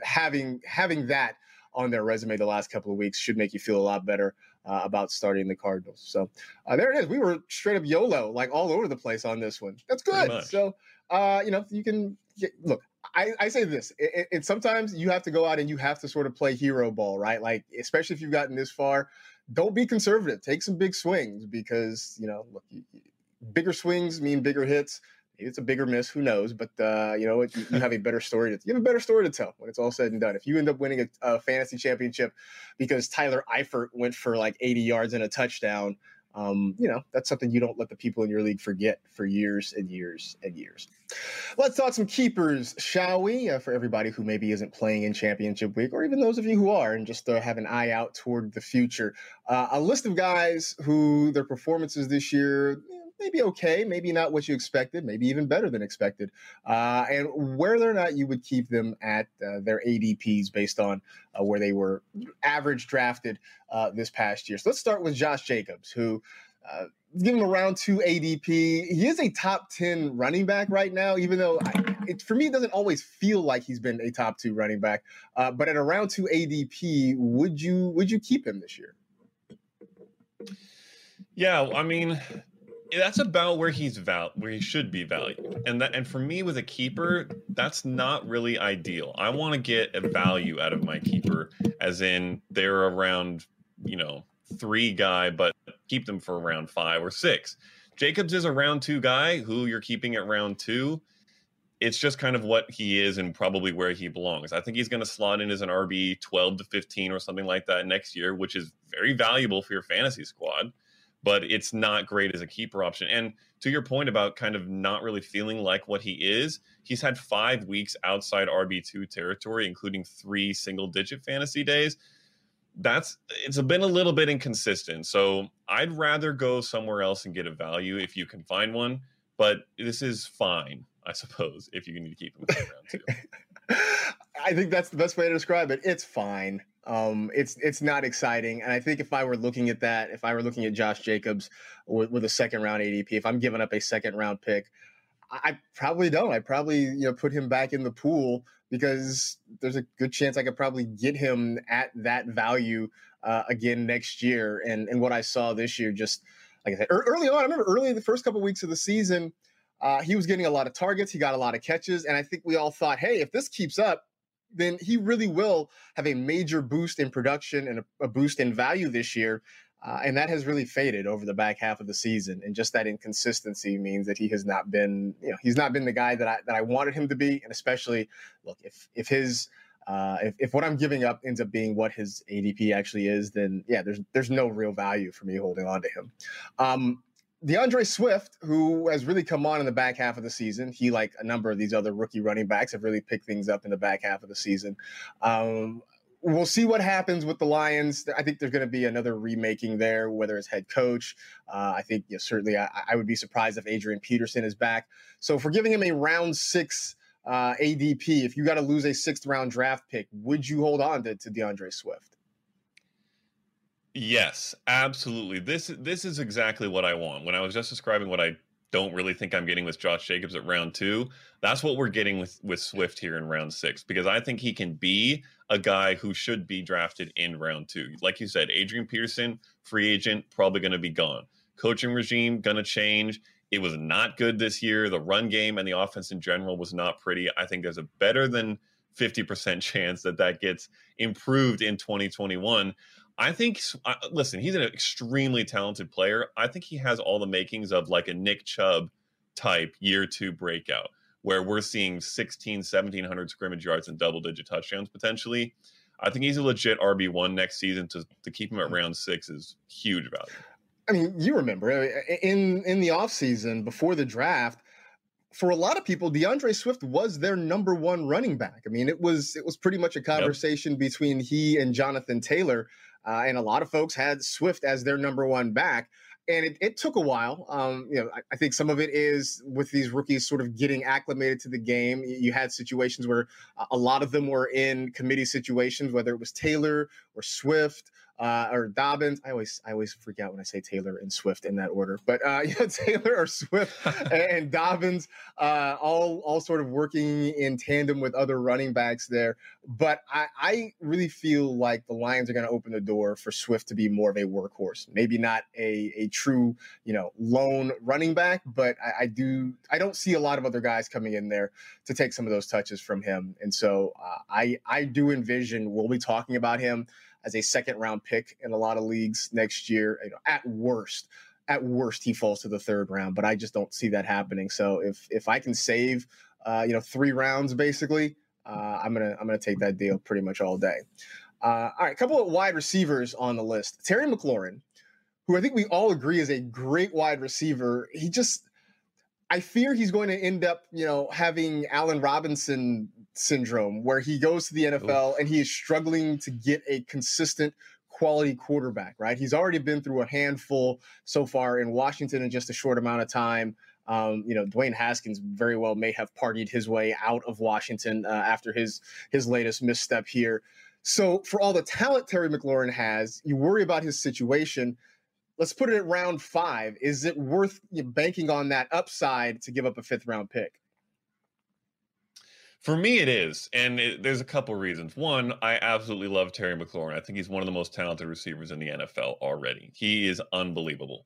having that on their resume the last couple of weeks should make you feel a lot better about starting the Cardinals. So there it is. We were straight up YOLO, like all over the place on this one. That's good. So, you can look. I say this, and sometimes you have to go out and you have to sort of play hero ball, right? Like, especially if you've gotten this far, don't be conservative. Take some big swings because, look, bigger swings mean bigger hits. Maybe it's a bigger miss. Who knows? But, you have a better story. You have a better story to tell when it's all said and done. If you end up winning a fantasy championship because Tyler Eifert went for like 80 yards and a touchdown, that's something you don't let the people in your league forget for years and years and years. Let's talk some keepers, shall we? For everybody who maybe isn't playing in championship week, or even those of you who are and just have an eye out toward the future. A list of guys who their performances this year, maybe okay, maybe not what you expected, maybe even better than expected, and whether or not you would keep them at their ADPs based on where they were average drafted this past year. So let's start with Josh Jacobs, who give him a round 2 ADP. He is a top 10 running back right now, even though for me, it doesn't always feel like he's been a top 2 running back. But at a round 2 ADP, would you keep him this year? Yeah, I mean, That's about where he's where he should be valued. And for me with a keeper, that's not really ideal. I want to get a value out of my keeper, as in they're around, you know, three guy, but keep them for around 5 or 6. Jacobs is a round 2 guy who you're keeping at round 2. It's just kind of what he is and probably where he belongs. I think he's going to slot in as an RB 12 to 15 or something like that next year, which is very valuable for your fantasy squad, but it's not great as a keeper option. And to your point about kind of not really feeling like what he is, he's had 5 weeks outside RB2 territory, including 3 single-digit fantasy days. It's been a little bit inconsistent. So I'd rather go somewhere else and get a value if you can find one, but this is fine, I suppose, if you need to keep him around too. I think that's the best way to describe it. It's fine. It's not exciting. And I think if I were looking at that, if I were looking at Josh Jacobs with a second round ADP, if I'm giving up a second round pick, I probably don't. I probably, put him back in the pool, because there's a good chance I could probably get him at that value again next year. And what I saw this year, just like I said, early on, I remember early in the first couple of weeks of the season, he was getting a lot of targets. He got a lot of catches. And I think we all thought, hey, if this keeps up, then he really will have a major boost in production and a boost in value this year. And that has really faded over the back half of the season. And just that inconsistency means that he has not been, he's not been the guy that I wanted him to be. And especially, look, if what I'm giving up ends up being what his ADP actually is, then yeah, there's no real value for me holding on to him. DeAndre Swift, who has really come on in the back half of the season, he, like a number of these other rookie running backs, have really picked things up in the back half of the season. We'll see what happens with the Lions. I think there's going to be another remaking there, whether it's head coach. I think certainly I would be surprised if Adrian Peterson is back. So if we're giving him a round 6 ADP, if you got to lose a 6th round draft pick, would you hold on to DeAndre Swift? Yes, absolutely. This is exactly what I want. When I was just describing what I don't really think I'm getting with Josh Jacobs at round 2, that's what we're getting with Swift here in round 6, because I think he can be a guy who should be drafted in round 2. Like you said, Adrian Peterson, free agent, probably going to be gone. Coaching regime, going to change. It was not good this year. The run game and the offense in general was not pretty. I think there's a better than 50% chance that gets improved in 2021. I think, listen, he's an extremely talented player. I think he has all the makings of like a Nick Chubb type year 2 breakout, where we're seeing 1,700 scrimmage yards and double-digit touchdowns potentially. I think he's a legit RB1 next season. To keep him at round 6 is huge value. I mean, you remember in the offseason before the draft, for a lot of people, DeAndre Swift was their number 1 running back. I mean, it was pretty much a conversation between he and Jonathan Taylor, and a lot of folks had Swift as their number 1 back. And it took a while. I think some of it is with these rookies sort of getting acclimated to the game. You had situations where a lot of them were in committee situations, whether it was Taylor or Swift. Or Dobbins. I always freak out when I say Taylor and Swift in that order. But Taylor or Swift and Dobbins, all sort of working in tandem with other running backs there. But I really feel like the Lions are going to open the door for Swift to be more of a workhorse. Maybe not a true, lone running back, but I don't see a lot of other guys coming in there to take some of those touches from him. And so I do envision we'll be talking about him as a 2nd round pick in a lot of leagues next year. At worst, he falls to the 3rd round, but I just don't see that happening. So if I can save, 3 rounds, basically, I'm going to take that deal pretty much all day. All right. A couple of wide receivers on the list. Terry McLaurin, who I think we all agree is a great wide receiver. I fear he's going to end up, having Allen Robinson syndrome, where he goes to the NFL and he is struggling to get a consistent quality quarterback, right? He's already been through a handful so far in Washington in just a short amount of time. Dwayne Haskins very well may have partied his way out of Washington after his latest misstep here. So for all the talent Terry McLaurin has, you worry about his situation. Let's put it at round 5. Is it worth banking on that upside to give up a 5th round pick? For me, it is. And there's a couple reasons. One, I absolutely love Terry McLaurin. I think he's one of the most talented receivers in the NFL already. He is unbelievable.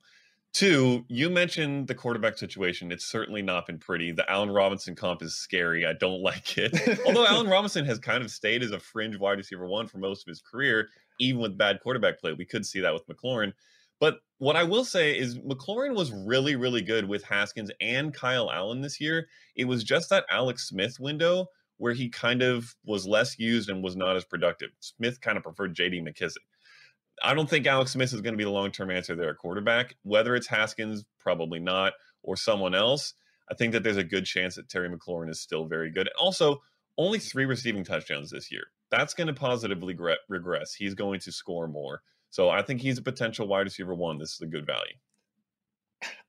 Two, you mentioned the quarterback situation. It's certainly not been pretty. The Allen Robinson comp is scary. I don't like it. Although Allen Robinson has kind of stayed as a fringe wide receiver one for most of his career, even with bad quarterback play. We could see that with McLaurin. But what I will say is McLaurin was really, really good with Haskins and Kyle Allen this year. It was just that Alex Smith window where he kind of was less used and was not as productive. Smith kind of preferred J.D. McKissic. I don't think Alex Smith is going to be the long-term answer there at quarterback. Whether it's Haskins, probably not, or someone else, I think that there's a good chance that Terry McLaurin is still very good. Also, only 3 receiving touchdowns this year. That's going to positively regress. He's going to score more. So I think he's a potential wide receiver one. This is a good value.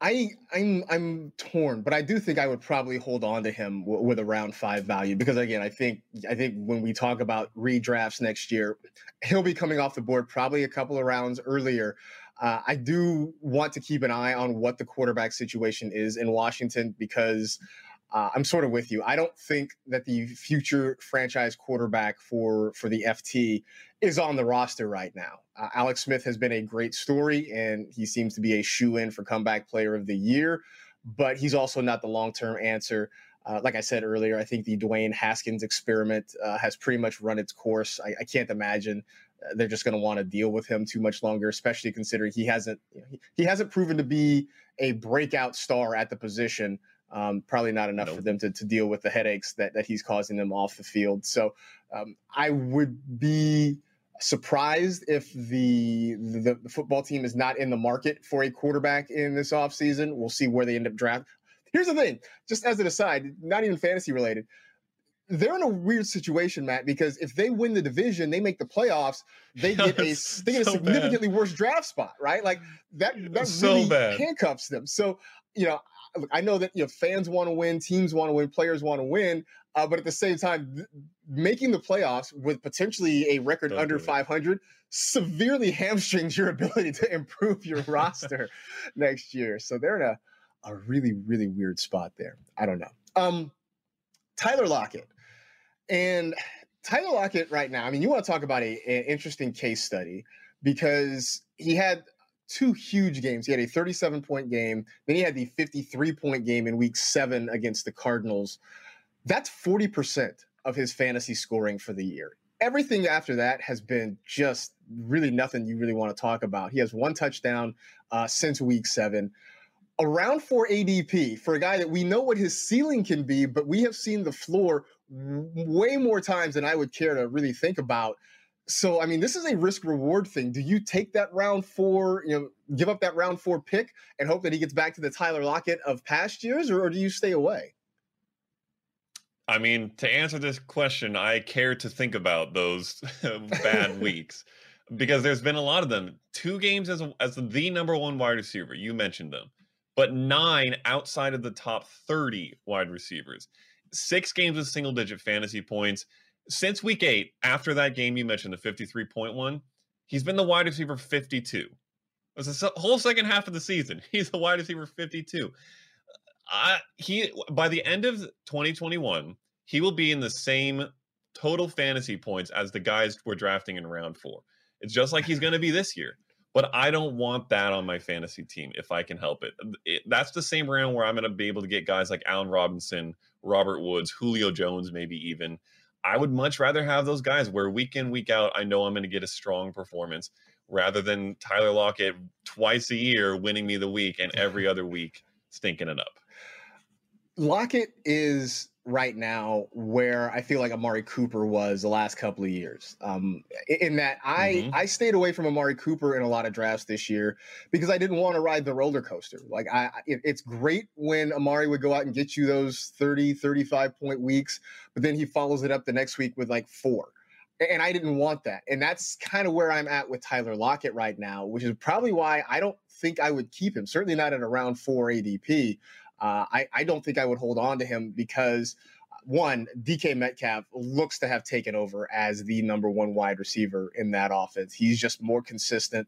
I'm torn, but I do think I would probably hold on to him with a round 5 value because, again, I think when we talk about redrafts next year, he'll be coming off the board probably a couple of rounds earlier. I do want to keep an eye on what the quarterback situation is in Washington because I'm sort of with you. I don't think that the future franchise quarterback for the FT is on the roster right now. Alex Smith has been a great story, and he seems to be a shoe-in for comeback player of the year, but he's also not the long-term answer. Like I said earlier, I think the Dwayne Haskins experiment has pretty much run its course. I can't imagine they're just going to want to deal with him too much longer, especially considering he hasn't proven to be a breakout star at the position. Probably not enough for them to deal with the headaches that he's causing them off the field. So I would be surprised if the football team is not in the market for a quarterback in this offseason. We'll see where they end up drafting. Here's the thing, just as an aside, not even fantasy related. They're in a weird situation, Matt, because if they win the division, they make the playoffs, they get a significantly worse draft spot, right? Like that really handcuffs them. So, you know, I know that fans want to win, teams want to win, players want to win, but at the same time, making the playoffs with potentially a record under 500 severely hamstrings your ability to improve your roster next year. So they're in a really, really weird spot there. I don't know. Tyler Lockett. And Tyler Lockett right now, I mean, you want to talk about an interesting case study because he had – 2 huge games. He had a 37-point game. Then he had the 53-point game in week 7 against the Cardinals. That's 40% of his fantasy scoring for the year. Everything after that has been just really nothing you really want to talk about. He has 1 touchdown since week 7. Around 4 ADP for a guy that we know what his ceiling can be, but we have seen the floor way more times than I would care to really think about. So, I mean, this is a risk-reward thing. Do you take that round 4, give up that round 4 pick and hope that he gets back to the Tyler Lockett of past years, or do you stay away? I mean, to answer this question, I care to think about those bad weeks because there's been a lot of them. 2 games as the number 1 wide receiver, you mentioned them, but 9 outside of the top 30 wide receivers. 6 games with single-digit fantasy points. Since week 8, after that game you mentioned, the 53.1, he's been the wide receiver 52. That's the whole second half of the season. He's the wide receiver 52. By the end of 2021, he will be in the same total fantasy points as the guys we're drafting in round 4. It's just like he's going to be this year. But I don't want that on my fantasy team if I can help it. That's the same round where I'm going to be able to get guys like Allen Robinson, Robert Woods, Julio Jones maybe even. I would much rather have those guys where week in, week out, I know I'm going to get a strong performance rather than Tyler Lockett twice a year winning me the week and every other week stinking it up. Lockett is right now where I feel like Amari Cooper was the last couple of years. In that I stayed away from Amari Cooper in a lot of drafts this year because I didn't want to ride the roller coaster. Like it's great when Amari would go out and get you those 30, 35 point weeks, but then he follows it up the next week with like 4. And I didn't want that. And that's kind of where I'm at with Tyler Lockett right now, which is probably why I don't think I would keep him. Certainly not at around 4 ADP. I don't think I would hold on to him because, one, DK Metcalf looks to have taken over as the number 1 wide receiver in that offense. He's just more consistent.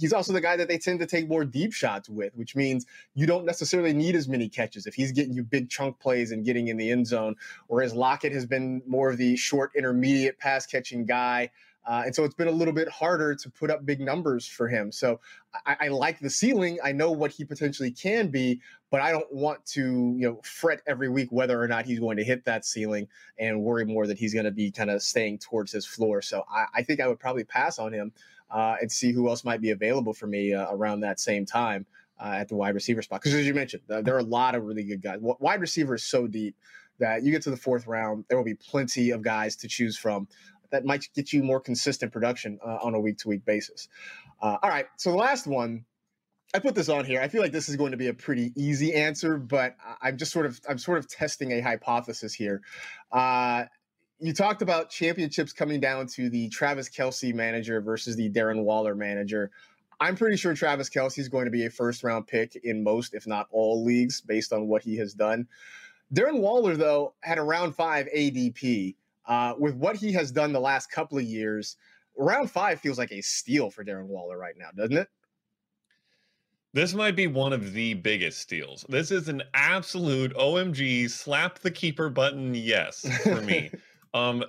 He's also the guy that they tend to take more deep shots with, which means you don't necessarily need as many catches if he's getting you big chunk plays and getting in the end zone, whereas Lockett has been more of the short intermediate pass catching guy. And so it's been a little bit harder to put up big numbers for him. So I like the ceiling. I know what he potentially can be, but I don't want to, fret every week whether or not he's going to hit that ceiling and worry more that he's going to be kind of staying towards his floor. So I think I would probably pass on him and see who else might be available for me around that same time at the wide receiver spot. Because as you mentioned, there are a lot of really good guys. Wide receiver is so deep that you get to the fourth round, there will be plenty of guys to choose from that might get you more consistent production on a week-to-week basis. All right, so the last one, I put this on here. I feel like this is going to be a pretty easy answer, but I'm sort of testing a hypothesis here. You talked about championships coming down to the Travis Kelce manager versus the Darren Waller manager. I'm pretty sure Travis Kelce is going to be a first-round pick in most, if not all, leagues based on what he has done. Darren Waller, though, had a round 5 ADP. With what he has done the last couple of years, round 5 feels like a steal for Darren Waller right now, doesn't it? This might be one of the biggest steals. This is an absolute OMG, slap the keeper button, yes, for me. But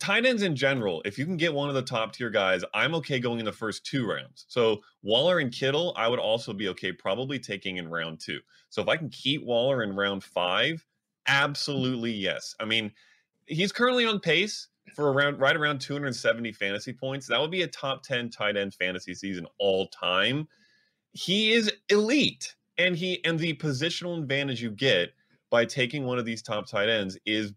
tight ends in general, if you can get one of the top tier guys, I'm okay going in the first 2 rounds. So Waller and Kittle, I would also be okay probably taking in round 2. So if I can keep Waller in round 5, absolutely yes. I mean, he's currently on pace for right around 270 fantasy points. That would be a top 10 tight end fantasy season all time. He is elite, and the positional advantage you get by taking one of these top tight ends is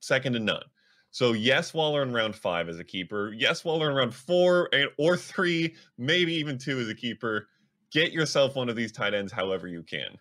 second to none. So yes, Waller in round 5 as a keeper. Yes, Waller in round 4 or 3, maybe even 2 as a keeper. Get yourself one of these tight ends however you can.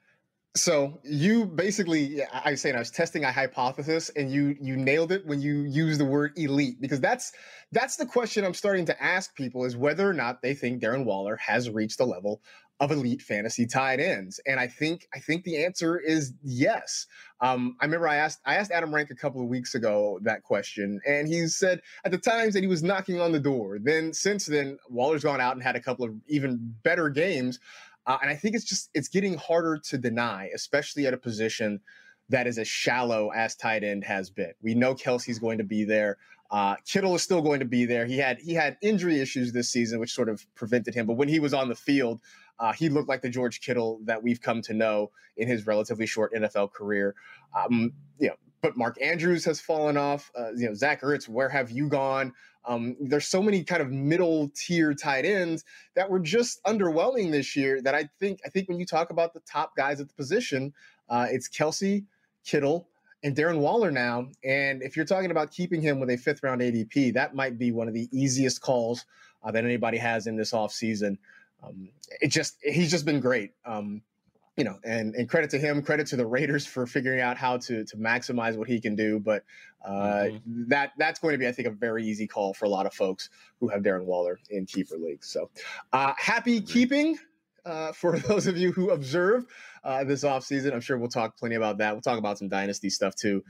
So you basically, I was saying I was testing a hypothesis, and you nailed it when you used the word elite, because that's the question I'm starting to ask people, is whether or not they think Darren Waller has reached the level of elite fantasy tight ends. And I think the answer is yes. I remember I asked Adam Rank a couple of weeks ago that question, and he said at the times that he was knocking on the door. Then since then, Waller's gone out and had a couple of even better games. And I think it's getting harder to deny, especially at a position that is as shallow as tight end has been. We know Kelce's going to be there. Kittle is still going to be there. He had injury issues this season, which sort of prevented him. But when he was on the field, he looked like the George Kittle that we've come to know in his relatively short NFL career. But Mark Andrews has fallen off. Zach Ertz, where have you gone? There's so many kind of middle tier tight ends that were just underwhelming this year that I think when you talk about the top guys at the position, it's Kelce, Kittle, and Darren Waller now. And if you're talking about keeping him with a 5th round ADP, that might be one of the easiest calls that anybody has in this offseason. He's just been great. And credit to him, credit to the Raiders for figuring out how to maximize what he can do. But that's going to be, I think, a very easy call for a lot of folks who have Darren Waller in keeper leagues. So happy keeping for those of you who observe this offseason. I'm sure we'll talk plenty about that. We'll talk about some dynasty stuff, too,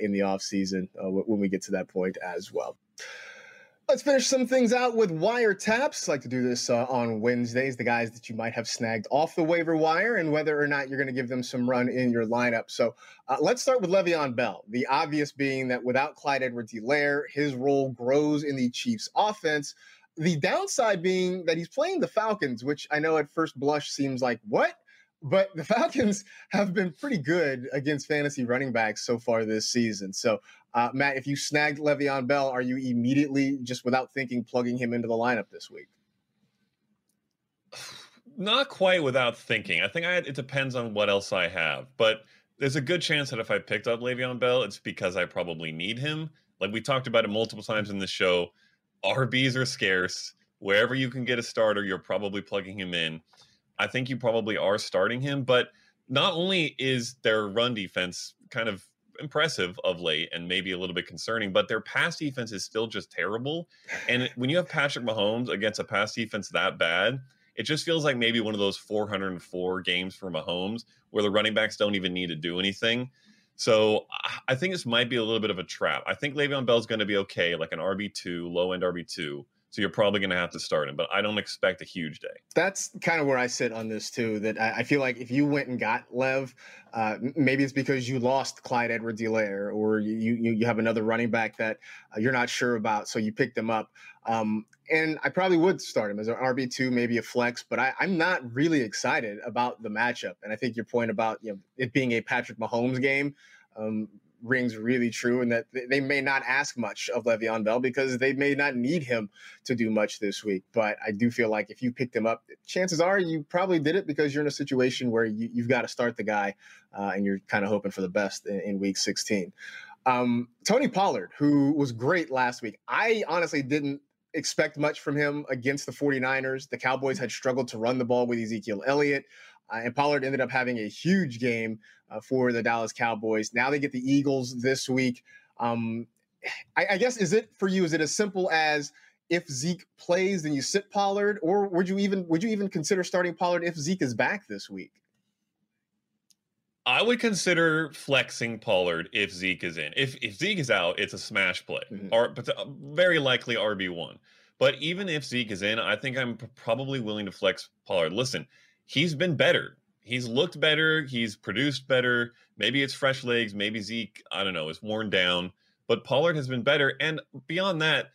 in the offseason when we get to that point as well. Let's finish some things out with wiretaps. I like to do this on Wednesdays, the guys that you might have snagged off the waiver wire and whether or not you're going to give them some run in your lineup. So let's start with Le'Veon Bell, the obvious being that without Clyde Edwards-Helaire, his role grows in the Chiefs offense. The downside being that he's playing the Falcons, which I know at first blush seems like, what? But the Falcons have been pretty good against fantasy running backs so far this season. So, Matt, if you snagged Le'Veon Bell, are you immediately, just without thinking, plugging him into the lineup this week? Not quite without thinking. I think it depends on what else I have. But there's a good chance that if I picked up Le'Veon Bell, it's because I probably need him. Like we talked about it multiple times in the show, RBs are scarce. Wherever you can get a starter, you're probably plugging him in. I think you probably are starting him, but not only is their run defense kind of impressive of late and maybe a little bit concerning, but their pass defense is still just terrible. And when you have Patrick Mahomes against a pass defense that bad, it just feels like maybe one of those 404 games for Mahomes where the running backs don't even need to do anything. So I think this might be a little bit of a trap. I think Le'Veon Bell's going to be okay, like an RB2, low-end RB2, So you're probably going to have to start him, but I don't expect a huge day. That's kind of where I sit on this too, that I feel like if you went and got Lev, maybe it's because you lost Clyde Edwards-Helaire, or you have another running back that you're not sure about, so you picked him up. And I probably would start him as an RB2, maybe a flex, but I'm not really excited about the matchup. And I think your point about it being a Patrick Mahomes game rings really true, and that they may not ask much of Le'Veon Bell because they may not need him to do much this week. But I do feel like if you picked him up, chances are you probably did it because you're in a situation where you've got to start the guy, and you're kind of hoping for the best in week 16. Tony Pollard, who was great last week. I honestly didn't expect much from him against the 49ers. The Cowboys had struggled to run the ball with Ezekiel Elliott. And Pollard ended up having a huge game for the Dallas Cowboys. Now they get the Eagles this week. I guess, is it as simple as if Zeke plays, then you sit Pollard? Or would you even consider starting Pollard if Zeke is back this week? I would consider flexing Pollard if Zeke is in. If Zeke is out, it's a smash play, but very likely RB1. But even if Zeke is in, I think I'm probably willing to flex Pollard. Listen, he's been better. He's looked better. He's produced better. Maybe it's fresh legs. Maybe Zeke, I don't know, is worn down. But Pollard has been better. And beyond that,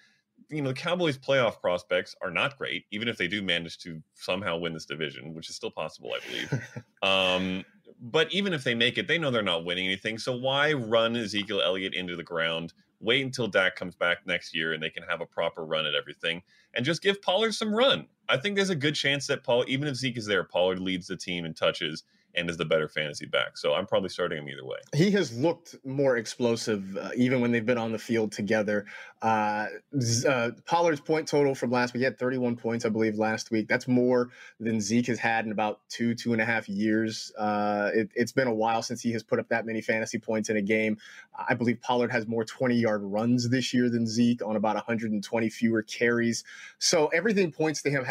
the Cowboys' playoff prospects are not great, even if they do manage to somehow win this division, which is still possible, I believe. But even if they make it, they know they're not winning anything. So why run Ezekiel Elliott into the ground? Wait until Dak comes back next year and they can have a proper run at everything. And just give Pollard some run. I think there's a good chance that even if Zeke is there, Pollard leads the team in touches and is the better fantasy back. So I'm probably starting him either way. He has looked more explosive, even when they've been on the field together. Pollard's point total from last week, he had 31 points, I believe, last week. That's more than Zeke has had in about two and a half years. It's been a while since he has put up that many fantasy points in a game. I believe Pollard has more 20-yard runs this year than Zeke on about 120 fewer carries. So everything points to him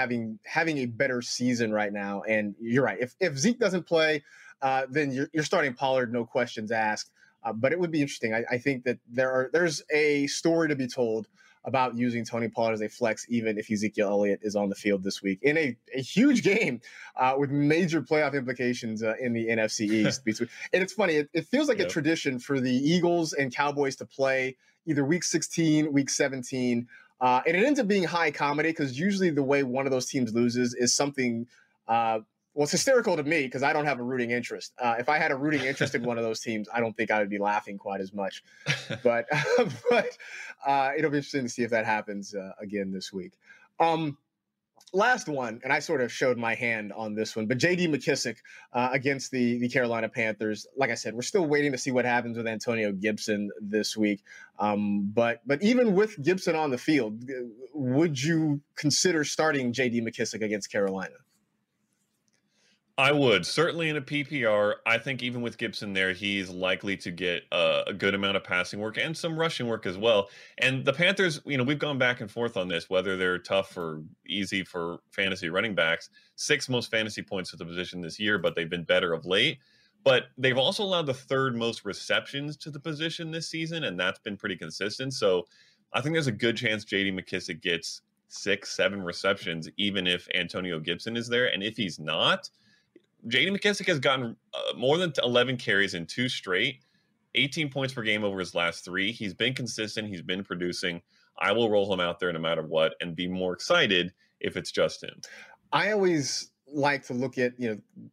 having a better season right now. And you're right. If Zeke doesn't play, then you're starting Pollard, no questions asked. But it would be interesting. I think that there's a story to be told about using Tony Pollard as a flex, even if Ezekiel Elliott is on the field this week in a huge game with major playoff implications in the NFC East. And it's funny. It feels like a tradition for the Eagles and Cowboys to play either week 16, week 17. And it ends up being high comedy because usually the way one of those teams loses is something it's hysterical to me because I don't have a rooting interest. If I had a rooting interest in one of those teams, I don't think I would be laughing quite as much. But it'll be interesting to see if that happens again this week. Last one, and I sort of showed my hand on this one, but J.D. McKissic against the Carolina Panthers. Like I said, we're still waiting to see what happens with Antonio Gibson this week. But even with Gibson on the field, would you consider starting J.D. McKissic against Carolina? I would. Certainly in a PPR, I think even with Gibson there, he's likely to get a good amount of passing work and some rushing work as well. And the Panthers, we've gone back and forth on this, whether they're tough or easy for fantasy running backs. 6 most fantasy points at the position this year, but they've been better of late. But they've also allowed the 3rd most receptions to the position this season, and that's been pretty consistent. So I think there's a good chance J.D. McKissic gets 6-7 receptions, even if Antonio Gibson is there. And if he's not, J.D. McKissic has gotten more than 11 carries in 2 straight, 18 points per game over his last 3. He's been consistent. He's been producing. I will roll him out there no matter what and be more excited if it's just him. I always like to look at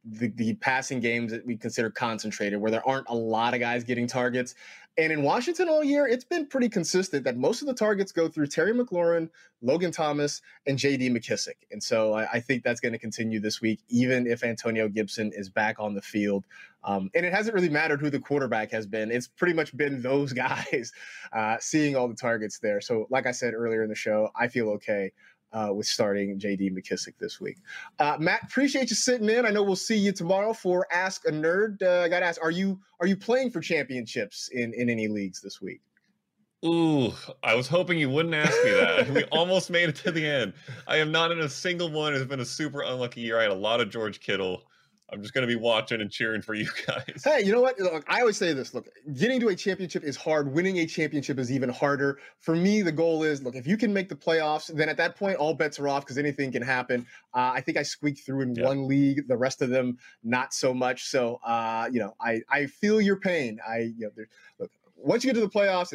the passing games that we consider concentrated, where there aren't a lot of guys getting targets. And in Washington all year, it's been pretty consistent that most of the targets go through Terry McLaurin, Logan Thomas, and J.D. McKissic. And so I think that's going to continue this week, even if Antonio Gibson is back on the field. And it hasn't really mattered who the quarterback has been. It's pretty much been those guys seeing all the targets there. So like I said earlier in the show, I feel okay with starting J.D. McKissic this week. Matt, appreciate you sitting in. I know we'll see you tomorrow for Ask a Nerd. I got to ask, are you playing for championships in any leagues this week? Ooh, I was hoping you wouldn't ask me that. We almost made it to the end. I am not in a single one. It's been a super unlucky year. I had a lot of George Kittle. I'm just going to be watching and cheering for you guys. Hey, you know what? Look, I always say this. Look, getting to a championship is hard. Winning a championship is even harder. For me, the goal is, look, if you can make the playoffs, then at that point, all bets are off because anything can happen. I think I squeaked through in one league. The rest of them, not so much. So, you know, I feel your pain. Look, once you get to the playoffs,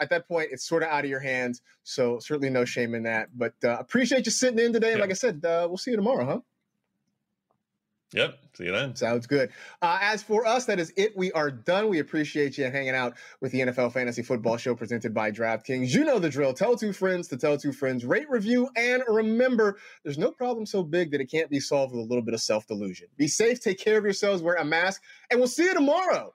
at that point, it's sort of out of your hands. So certainly no shame in that. But appreciate you sitting in today. Yeah. Like I said, we'll see you tomorrow, huh? Yep. See you then. Sounds good. As for us, that is it. We are done. We appreciate you hanging out with the NFL Fantasy Football Show presented by DraftKings. You know the drill. Tell two friends to tell two friends. Rate, review, and remember, there's no problem so big that it can't be solved with a little bit of self-delusion. Be safe. Take care of yourselves. Wear a mask. And we'll see you tomorrow.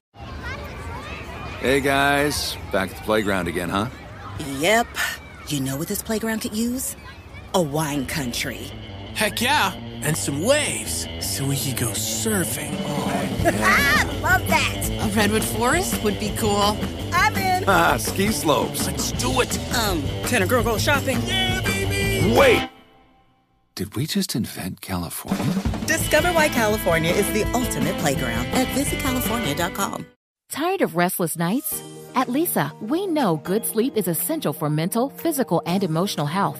Hey guys, back at the playground again, huh? Yep. You know what this playground could use? A wine country. Heck yeah, and some waves so we could go surfing. Oh, yeah. Ah, love that. A redwood forest would be cool. I'm in. Ah, ski slopes. Let's do it. Can a girl go shopping? Yeah, baby. Wait. Did we just invent California? Discover why California is the ultimate playground at visitcalifornia.com. Tired of restless nights? At Lisa, we know good sleep is essential for mental, physical, and emotional health.